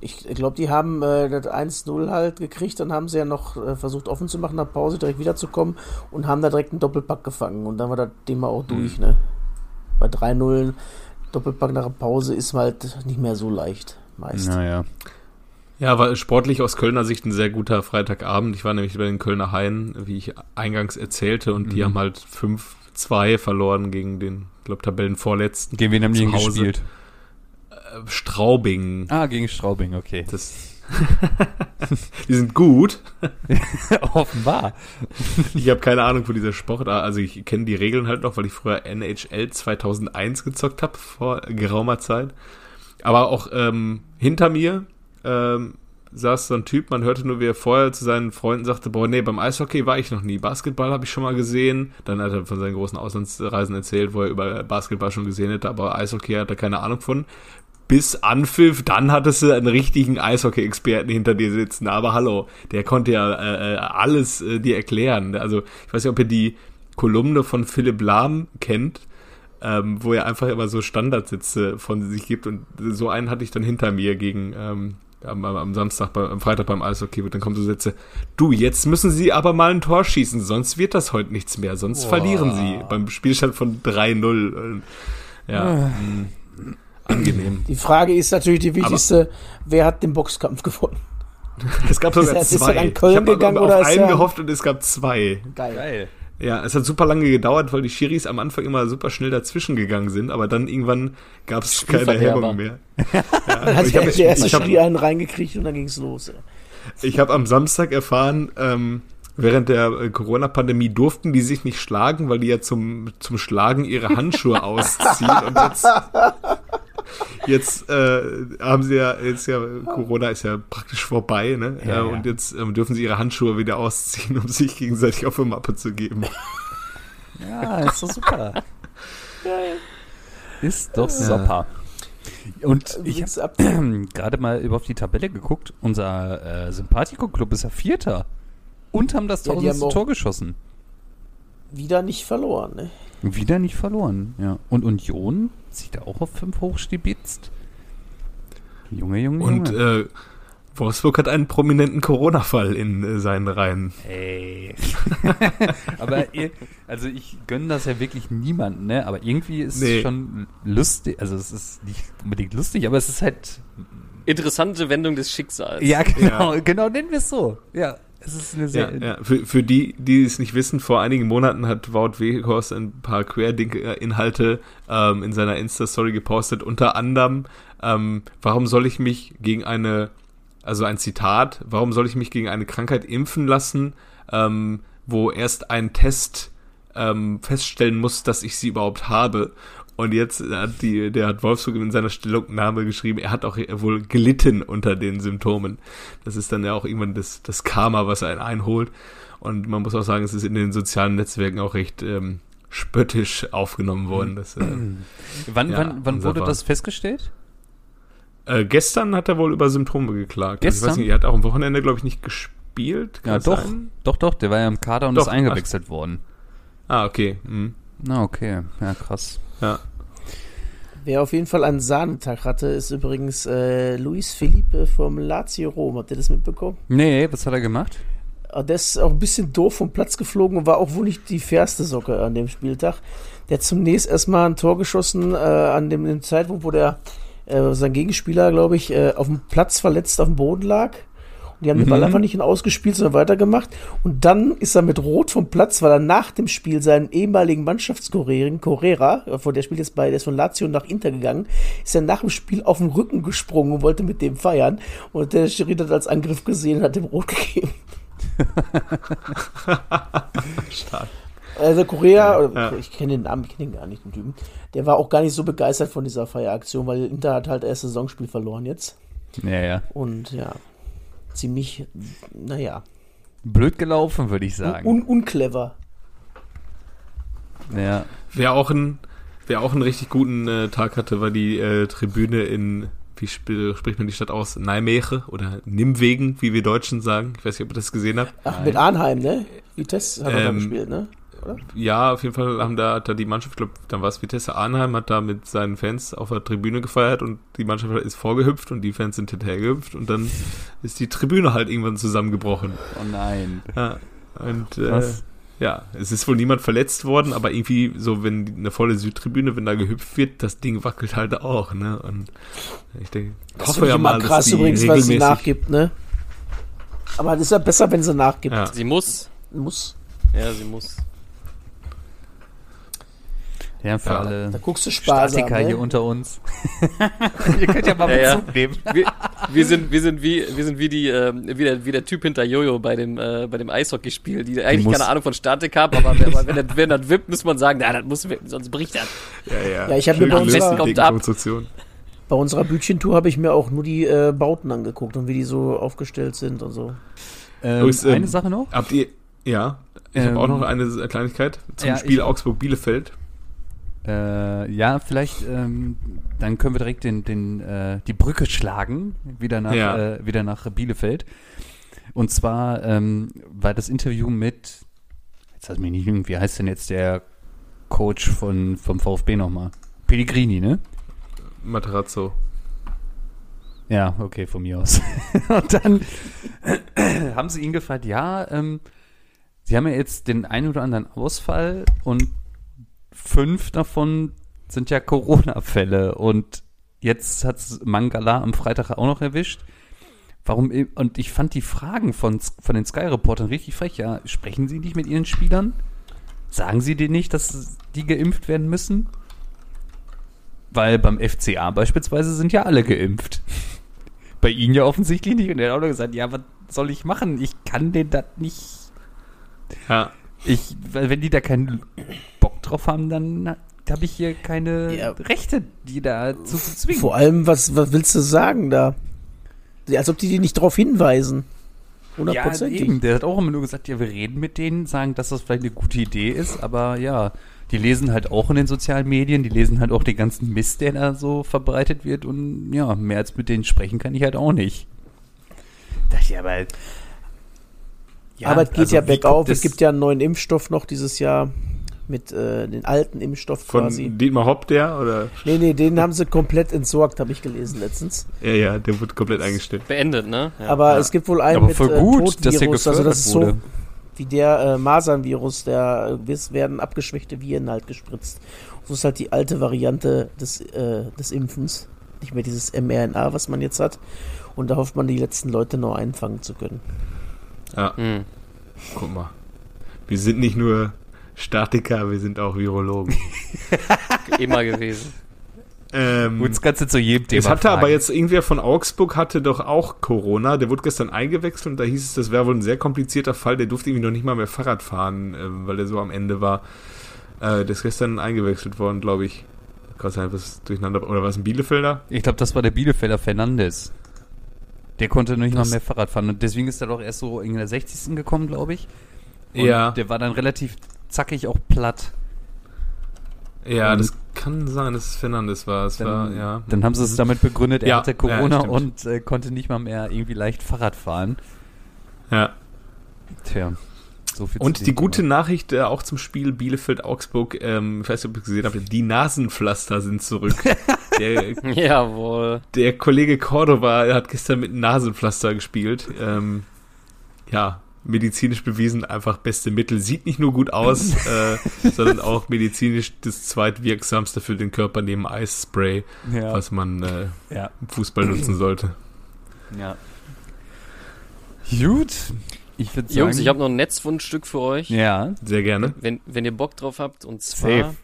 Ich glaube, die haben das 1-0 halt gekriegt, dann haben sie ja noch versucht offen zu machen, nach Pause direkt wiederzukommen und haben da direkt einen Doppelpack gefangen und dann war das Thema auch durch, ne? Bei 3-0 Doppelpack nach der Pause ist halt nicht mehr so leicht, meist. Naja. Ja, war sportlich aus Kölner Sicht ein sehr guter Freitagabend. Ich war nämlich bei den Kölner Haien, wie ich eingangs erzählte, und die haben halt 5-2 verloren gegen den, ich glaube, Tabellenvorletzten. Gegen wen haben die denn gespielt? Straubing. Ah, gegen Straubing, okay. Die sind gut. Offenbar. Ich habe keine Ahnung, wo dieser Sport, also ich kenne die Regeln halt noch, weil ich früher NHL 2001 gezockt habe, vor geraumer Zeit. Aber auch hinter mir saß so ein Typ, man hörte nur, wie er vorher zu seinen Freunden sagte, boah, nee, beim Eishockey war ich noch nie, Basketball habe ich schon mal gesehen, dann hat er von seinen großen Auslandsreisen erzählt, wo er über Basketball schon gesehen hätte, aber Eishockey hat er keine Ahnung von, bis anpfiff, dann hattest du einen richtigen Eishockey-Experten hinter dir sitzen, aber hallo, der konnte ja alles dir erklären, also ich weiß nicht, ob ihr die Kolumne von Philipp Lahm kennt, wo er einfach immer so Standardsätze von sich gibt, und so einen hatte ich dann hinter mir gegen am Samstag, am Freitag beim Eishockey, dann kommen so Sätze, du, jetzt müssen sie aber mal ein Tor schießen, sonst wird das heute nichts mehr, sonst verlieren sie beim Spielstand von 3-0. Ja, angenehm. Die Frage ist natürlich die wichtigste, aber wer hat den Boxkampf gewonnen? Es gab sogar zwei. Ist an Köln gegangen, ich habe auf einen gehofft und es gab zwei. Geil. Ja, es hat super lange gedauert, weil die Schiris am Anfang immer super schnell dazwischen gegangen sind, aber dann irgendwann gab es keine Hemmung mehr. Ja, dann hat der erste Schiri einen reingekriegt und dann ging es los. Ich habe am Samstag erfahren, während der Corona-Pandemie durften die sich nicht schlagen, weil die ja zum Schlagen ihre Handschuhe ausziehen und Jetzt haben sie ja, Corona ist ja praktisch vorbei, ne? Ja, und jetzt dürfen sie ihre Handschuhe wieder ausziehen, um sich gegenseitig auf eine Mappe zu geben. Ja, ist doch super. Geil. Ist doch super. Und ich habe gerade mal über auf die Tabelle geguckt. Unser Sympathico-Club ist ja Vierter. Und haben das 1000. Tor geschossen. Wieder nicht verloren, ne? Wieder nicht verloren, ja. Und Union sieht da auch auf 5 hochstibitzt. Junge. Und Wolfsburg hat einen prominenten Corona-Fall in seinen Reihen. Hey. Aber also ich gönne das ja wirklich niemandem, ne? Aber irgendwie ist es schon lustig. Also es ist nicht unbedingt lustig, aber es ist halt interessante Wendung des Schicksals. Ja, genau. Ja. Genau, nennen wir es so. Ja. Es ist eine sehr Für die es nicht wissen, vor einigen Monaten hat Wout Weghorst ein paar Querdenker-Inhalte in seiner Insta-Story gepostet. Unter anderem, warum soll ich mich gegen warum soll ich mich gegen eine Krankheit impfen lassen, wo erst ein Test feststellen muss, dass ich sie überhaupt habe. Und jetzt hat Wolfsburg in seiner Stellungnahme geschrieben, er hat auch wohl gelitten unter den Symptomen. Das ist dann ja auch irgendwann das Karma, was einen einholt. Und man muss auch sagen, es ist in den sozialen Netzwerken auch recht spöttisch aufgenommen worden. Dass, wann wurde das festgestellt? Gestern hat er wohl über Symptome geklagt. Gestern? Ich weiß nicht, er hat auch am Wochenende, glaube ich, nicht gespielt. Kann sein? Doch, der war ja im Kader und ist eingewechselt worden. Ah, okay. Mhm. Na, okay. Ja, krass. Ja. Wer auf jeden Fall einen Sahnetag hatte, ist übrigens Luis Felipe vom Lazio Rom. Habt ihr das mitbekommen? Nee, was hat er gemacht? Der ist auch ein bisschen doof vom Platz geflogen und war auch wohl nicht die fairste Socke an dem Spieltag. Der hat zunächst erstmal ein Tor geschossen an dem Zeitpunkt, wo der sein Gegenspieler, glaube ich, auf dem Platz verletzt auf dem Boden lag. Die haben den Ball einfach nicht ausgespielt, sondern weitergemacht. Und dann ist er mit Rot vom Platz, weil er nach dem Spiel seinen ehemaligen Mannschaftskollegen Correa, der spielt jetzt der ist von Lazio nach Inter gegangen, ist er nach dem Spiel auf den Rücken gesprungen und wollte mit dem feiern. Und der Schiri hat als Angriff gesehen und hat dem Rot gegeben. Stark. Also Correa, ich kenne den Namen, ich kenne ihn gar nicht, den Typen, der war auch gar nicht so begeistert von dieser Feieraktion, weil Inter hat halt erst Saisonspiel verloren jetzt. Ja. Und ziemlich, blöd gelaufen, würde ich sagen. Unclever. Ja. Wer auch einen richtig guten Tag hatte, war die Tribüne in wie spricht man die Stadt aus? Nijmegen oder Nimwegen, wie wir Deutschen sagen. Ich weiß nicht, ob ihr das gesehen habt. Ach, mit Arnheim, ne? Vitesse hat da gespielt, ne? Oder? Ja, auf jeden Fall haben da die Mannschaft, ich glaube, dann war es Vitesse Arnheim, hat da mit seinen Fans auf der Tribüne gefeiert und die Mannschaft ist vorgehüpft und die Fans sind hinterhergehüpft und dann ist die Tribüne halt irgendwann zusammengebrochen. Oh nein. Ja, und ja, es ist wohl niemand verletzt worden, aber irgendwie so, wenn eine volle Südtribüne, wenn da gehüpft wird, das Ding wackelt halt auch, ne? Und ich denke, das hoffe ja mal, krass dass die übrigens, regelmäßig was sie nachgibt, ne? Aber das ist ja besser, wenn sie nachgibt. Ja. Sie muss. Ja, sie muss. Ja, für alle da guckst du sparsam, Statiker hier unter uns. Ihr könnt ja mal Bezug nehmen. Wir sind wie der Typ hinter Jojo bei dem Eishockeyspiel, die eigentlich keine Ahnung von Statik haben, aber wenn das wippt, muss man sagen, na, das muss wippen, sonst bricht das. Ja, ich habe mir bei unserer Bütchentour habe ich mir auch nur die Bauten angeguckt und wie die so aufgestellt sind und so. Eine Sache noch? Habt ihr, ich habe auch noch eine Kleinigkeit zum Spiel Augsburg-Bielefeld. Dann können wir direkt die Brücke schlagen, wieder nach Bielefeld. Und zwar war das Interview mit, jetzt lass mich nicht lügen, wie heißt denn jetzt der Coach vom VfB nochmal? Pellegrini, ne? Materazzo. Ja, okay, von mir aus. Und dann haben sie ihn gefragt, sie haben ja jetzt den einen oder anderen Ausfall und 5 davon sind ja Corona-Fälle und jetzt hat es Mangala am Freitag auch noch erwischt. Warum? Und ich fand die Fragen von den Sky-Reportern richtig frech. Ja, sprechen Sie nicht mit Ihren Spielern? Sagen Sie denen nicht, dass die geimpft werden müssen? Weil beim FCA beispielsweise sind ja alle geimpft. Bei Ihnen ja offensichtlich nicht. Und er hat auch noch gesagt, ja, was soll ich machen? Ich kann denen das nicht... Ja. Weil wenn die da keinen Bock drauf haben, dann habe ich hier keine Rechte, die da zu zwingen. Vor allem, was willst du sagen da? Als ob die nicht drauf hinweisen. 100%. Ja, eben. Der hat auch immer nur gesagt, ja, wir reden mit denen, sagen, dass das vielleicht eine gute Idee ist, aber ja, die lesen halt auch in den sozialen Medien, die lesen halt auch den ganzen Mist, der da so verbreitet wird und ja, mehr als mit denen sprechen kann ich halt auch nicht. Dachte ich aber... Ja, aber es geht also ja bergauf. Es gibt ja einen neuen Impfstoff noch dieses Jahr mit den alten Impfstoff quasi. Von Dietmar Hopp oder? Nee, den haben sie komplett entsorgt, habe ich gelesen letztens. Ja, der wird komplett eingestellt. Beendet, ne? Ja. Aber es gibt wohl einen mit Totvirus, also das ist so wie der Masernvirus, werden abgeschwächte Viren halt gespritzt. So ist halt die alte Variante des Impfens, nicht mehr dieses mRNA, was man jetzt hat. Und da hofft man, die letzten Leute noch einfangen zu können. Ja, Guck mal. Wir sind nicht nur Statiker, wir sind auch Virologen. Immer gewesen. Gut, das Ganze zu jedem Thema. Es hatte aber jetzt irgendwer von Augsburg hatte doch auch Corona. Der wurde gestern eingewechselt und da hieß es, das wäre wohl ein sehr komplizierter Fall. Der durfte irgendwie noch nicht mal mehr Fahrrad fahren, weil der so am Ende war. Der ist gestern eingewechselt worden, glaube ich. Krass, was durcheinander. Oder war es ein Bielefelder? Ich glaube, das war der Bielefelder Fernandes. Der konnte nicht mal mehr Fahrrad fahren. Und deswegen ist er doch erst so in der 60. gekommen, glaube ich. Und der war dann relativ zackig auch platt. Ja, und das kann sein, dass es Fernandes war. Dann haben sie es damit begründet, er hatte Corona und konnte nicht mal mehr irgendwie leicht Fahrrad fahren. Ja. Tja. So viel und die gute Nachricht auch zum Spiel Bielefeld-Augsburg, ich weiß nicht, ob ihr es gesehen habt, die Nasenpflaster sind zurück. Jawohl. Der Kollege Cordova hat gestern mit Nasenpflaster gespielt. Medizinisch bewiesen, einfach beste Mittel. Sieht nicht nur gut aus, sondern auch medizinisch das zweitwirksamste für den Körper neben Eisspray, was man im Fußball nutzen sollte. Ja. Gut. Ich würde sagen, Jungs, ich habe noch ein Netzfundstück für euch. Ja, sehr gerne. Wenn ihr Bock drauf habt. Und zwar,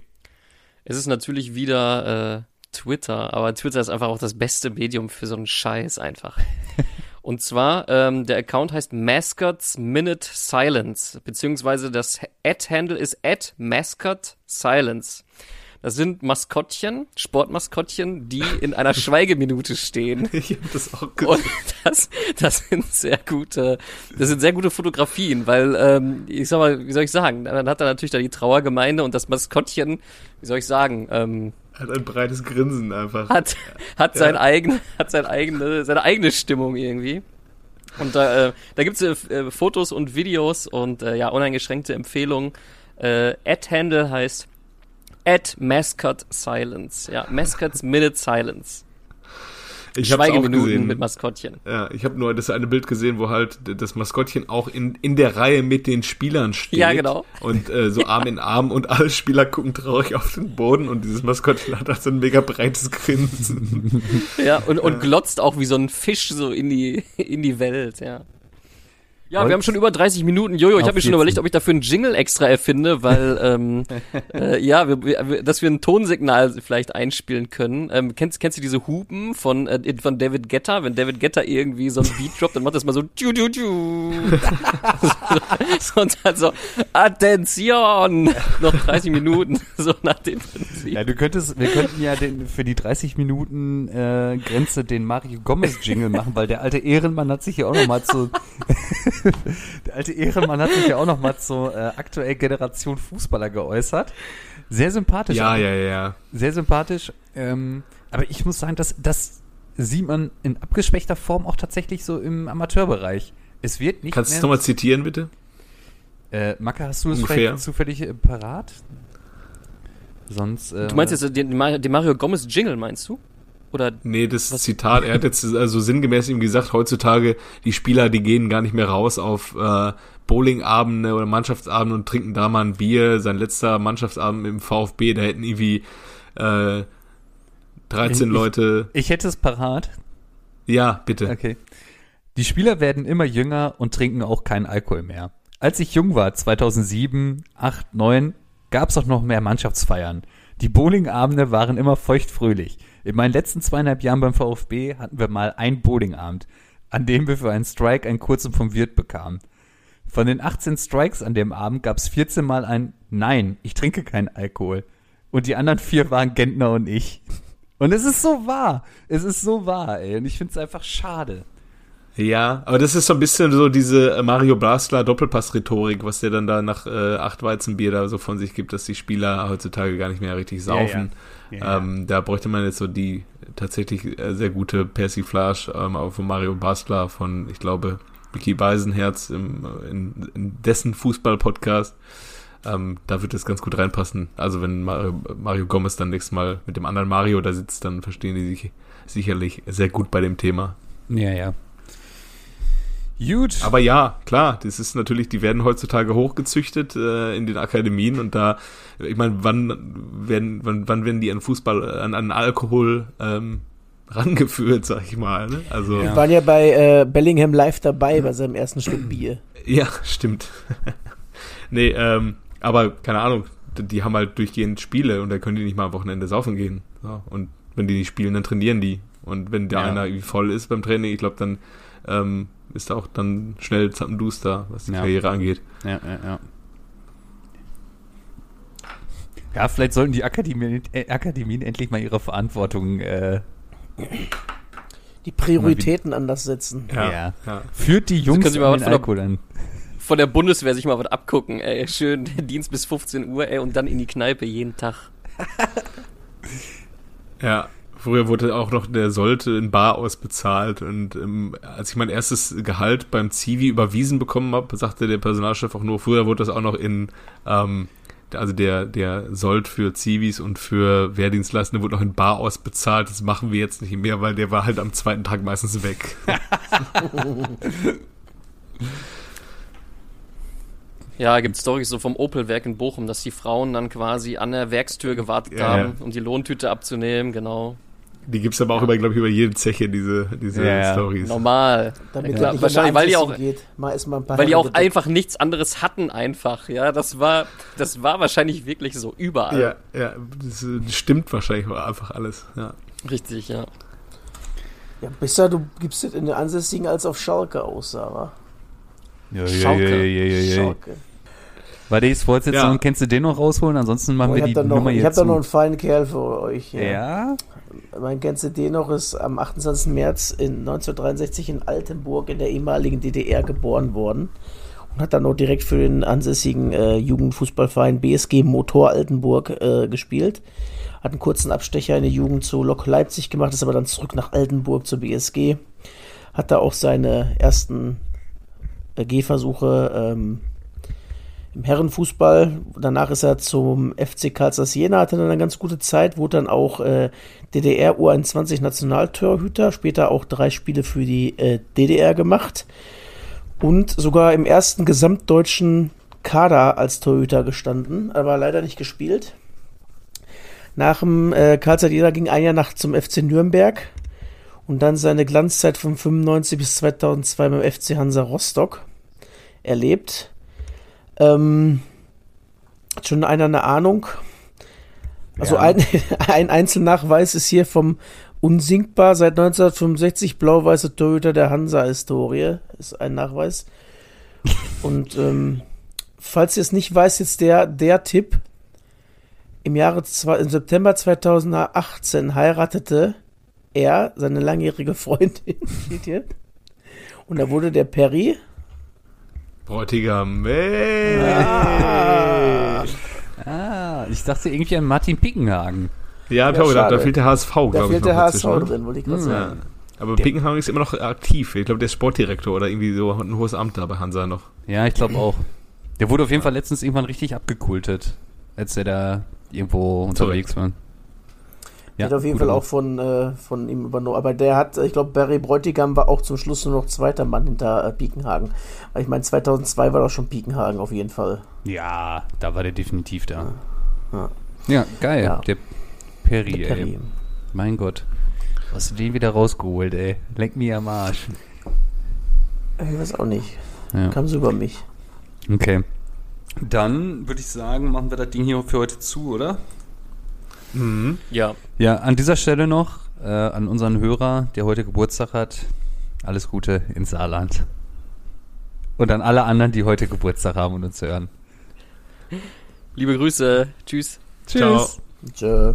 es ist natürlich wieder Twitter, aber Twitter ist einfach auch das beste Medium für so einen Scheiß einfach. Und zwar, der Account heißt Mascots Minute Silence, beziehungsweise das Ad-Handle ist @MascotSilence. Das sind Maskottchen, Sportmaskottchen, die in einer Schweigeminute stehen. Ich habe das auch gesehen. Und das sind sehr gute Fotografien, weil, ich sag mal, wie soll ich sagen, dann hat er natürlich da die Trauergemeinde und das Maskottchen, wie soll ich sagen, Hat ein breites Grinsen einfach. Hat sein eigen, hat seine eigene Stimmung irgendwie. Und da gibt's Fotos und Videos und ja, uneingeschränkte Empfehlungen. Ad-Handle heißt Mascots Silence. Ja, Mascots Minute Silence. Ich habe Schweigeminuten mit Maskottchen. Ja, ich habe nur das eine Bild gesehen, wo halt das Maskottchen auch in der Reihe mit den Spielern steht. Ja, genau. Und so ja. Arm in Arm und alle Spieler gucken traurig auf den Boden und dieses Maskottchen hat halt so ein mega breites Grinsen. Ja, und glotzt auch wie so ein Fisch so in die Welt, ja. Ja, und? Wir haben schon über 30 Minuten. Jojo, ich habe mir schon überlegt, ob ich dafür einen Jingle extra erfinde, weil, ja, dass wir ein Tonsignal vielleicht einspielen können. Kennst du diese Hupen von David Guetta? Wenn David Guetta irgendwie so ein Beat droppt, dann macht das mal so Tju-Tju-Tju. Sonst halt so, Attention! Noch 30 Minuten, so nach dem Prinzip. Ja, wir könnten ja für die 30 Minuten Grenze den Mario Gomez Jingle machen, weil der alte Ehrenmann hat sich ja auch nochmal zu... Der alte Ehrenmann hat sich ja auch nochmal zur aktuellen Generation Fußballer geäußert. Sehr sympathisch. Ja. Sehr sympathisch. Aber ich muss sagen, das sieht man in abgespeckter Form auch tatsächlich so im Amateurbereich. Es wird nicht. Kannst du es nochmal zitieren, bitte? Macke, hast du das vielleicht zufällig parat? Sonst. Du meinst jetzt den Mario Gomez Jingle, meinst du? Oder nee, das was? Zitat, er hat jetzt also sinngemäß ihm gesagt, heutzutage die Spieler, die gehen gar nicht mehr raus auf Bowlingabende oder Mannschaftsabende und trinken da mal ein Bier. Sein letzter Mannschaftsabend im VfB, da hätten irgendwie 13 Leute... Ich hätte es parat. Ja, bitte. Okay. Die Spieler werden immer jünger und trinken auch keinen Alkohol mehr. Als ich jung war, 2007, 8, 9, gab es auch noch mehr Mannschaftsfeiern. Die Bowlingabende waren immer feuchtfröhlich. In meinen letzten 2,5 Jahren beim VfB hatten wir mal einen Bowlingabend, an dem wir für einen Strike einen kurzen vom Wirt bekamen. Von den 18 Strikes an dem Abend gab es 14 Mal ein Nein, ich trinke keinen Alkohol. Und die anderen 4 waren Gentner und ich. Und es ist so wahr. Es ist so wahr, ey. Und ich finde es einfach schade. Ja, aber das ist so ein bisschen so diese Mario Basler Doppelpass-Rhetorik, was der dann da nach 8 Weizenbier da so von sich gibt, dass die Spieler heutzutage gar nicht mehr richtig saufen. Ja. Da bräuchte man jetzt so die tatsächlich sehr gute Persiflage von Mario Basler von, ich glaube, Micky Beisenherz in dessen Fußball-Podcast. Da wird das ganz gut reinpassen. Also wenn Mario Gomez dann nächstes Mal mit dem anderen Mario da sitzt, dann verstehen die sich sicherlich sehr gut bei dem Thema. Ja. Gut. Aber ja, klar, das ist natürlich, die werden heutzutage hochgezüchtet in den Akademien und da, ich meine, wann werden die an Fußball, an Alkohol rangeführt, sag ich mal. Ne? Also, wir waren ja bei Bellingham live dabei bei seinem ersten Stück Bier. Ja, stimmt. Nee, aber keine Ahnung, die haben halt durchgehend Spiele und da können die nicht mal am Wochenende saufen gehen. So. Und wenn die nicht spielen, dann trainieren die. Und wenn der einer irgendwie voll ist beim Training, ich glaube, dann ist auch dann schnell zappenduster, was die Karriere angeht. Ja. Ja, vielleicht sollten die Akademien endlich mal ihre Verantwortung die Prioritäten anders setzen. Ja. Führt die Jungs in den Alkohol an. Von der Bundeswehr sich mal was abgucken, ey. Schön Dienst bis 15 Uhr, ey, und dann in die Kneipe jeden Tag. Ja. Früher wurde auch noch der Solte in Bar ausbezahlt und als ich mein erstes Gehalt beim Zivi überwiesen bekommen habe, sagte der Personalchef auch nur, früher wurde das auch noch in, also der Sold für Zivis und für Wehrdienstleistende wurde noch in Bar ausbezahlt, das machen wir jetzt nicht mehr, weil der war halt am zweiten Tag meistens weg. Ja, gibt Storys so vom Opelwerk in Bochum, dass die Frauen dann quasi an der Werkstür gewartet haben, um die Lohntüte abzunehmen, genau. Die gibt's aber auch über jede Zeche, diese Storys. Normal. Damit ja, wahrscheinlich, weil die auch, einfach nichts anderes hatten einfach, ja. Das war wahrscheinlich wirklich so überall. Ja, das stimmt wahrscheinlich einfach alles, ja. Richtig, ja. Ja, besser du gibst das in den Ansässigen als auf Schalke aus, Sarah. Schalke. Bei der Vorsitzenden kannst du den noch rausholen, ansonsten machen wir die Nummer jetzt. Ich habe da noch einen feinen Kerl für euch. Ja? Mein kennst du den noch, ist am 28. März 1963 in Altenburg in der ehemaligen DDR geboren worden und hat dann auch direkt für den ansässigen Jugendfußballverein BSG Motor Altenburg gespielt. Hat einen kurzen Abstecher in der Jugend zu Lok Leipzig gemacht, ist aber dann zurück nach Altenburg zur BSG. Hat da auch seine ersten Gehversuche im Herrenfußball. Danach ist er zum FC Karlsruhe Jena, hatte dann eine ganz gute Zeit, wurde dann auch DDR U21 Nationaltorhüter, später auch 3 Spiele für die DDR gemacht und sogar im ersten gesamtdeutschen Kader als Torhüter gestanden, aber leider nicht gespielt. Nach dem Karlsruhe Jena ging ein Jahr zum FC Nürnberg und dann seine Glanzzeit von 1995 bis 2002 beim FC Hansa Rostock erlebt. Hat schon einer eine Ahnung? Also ja. Ein Einzelnachweis ist hier vom unsinkbar seit 1965 blau-weiße Torhüter der Hansa-Historie. Ist ein Nachweis. Und falls ihr es nicht weißt, jetzt der Tipp. Im September 2018 heiratete er seine langjährige Freundin, steht hier. Und da wurde der Perry Bräutigam. Hey. Ah, ich dachte irgendwie an Martin Pickenhagen. Ja, ich auch gedacht, da fehlt der HSV, glaube ich. Da fehlt der HSV drin, wollte ich gerade sagen. Ja. Aber Pickenhagen ist immer noch aktiv. Ich glaube, der ist Sportdirektor oder irgendwie so, hat ein hohes Amt da bei Hansa noch. Ja, ich glaube auch. Der wurde auf jeden Fall letztens irgendwann richtig abgekultet, als der da irgendwo unterwegs war. Ja, wird auf jeden Fall auch von ihm übernommen. Aber der hat, ich glaube, Barry Bräutigam war auch zum Schluss nur noch zweiter Mann hinter Pickenhagen. Weil ich meine, 2002 war doch schon Pickenhagen auf jeden Fall. Ja, da war der definitiv da. Ja, ja geil. Ja. Der Perry, ey. Mein Gott. Was hast du den wieder rausgeholt, ey? Leck mich am Arsch. Ich weiß auch nicht. Ja. Kam so über mich. Okay. Dann würde ich sagen, machen wir das Ding hier für heute zu, oder? Mhm. Ja. Ja, an dieser Stelle noch an unseren Hörer, der heute Geburtstag hat, alles Gute ins Saarland. Und an alle anderen, die heute Geburtstag haben und uns hören. Liebe Grüße. Tschüss. Tschüss. Ciao. Tschö.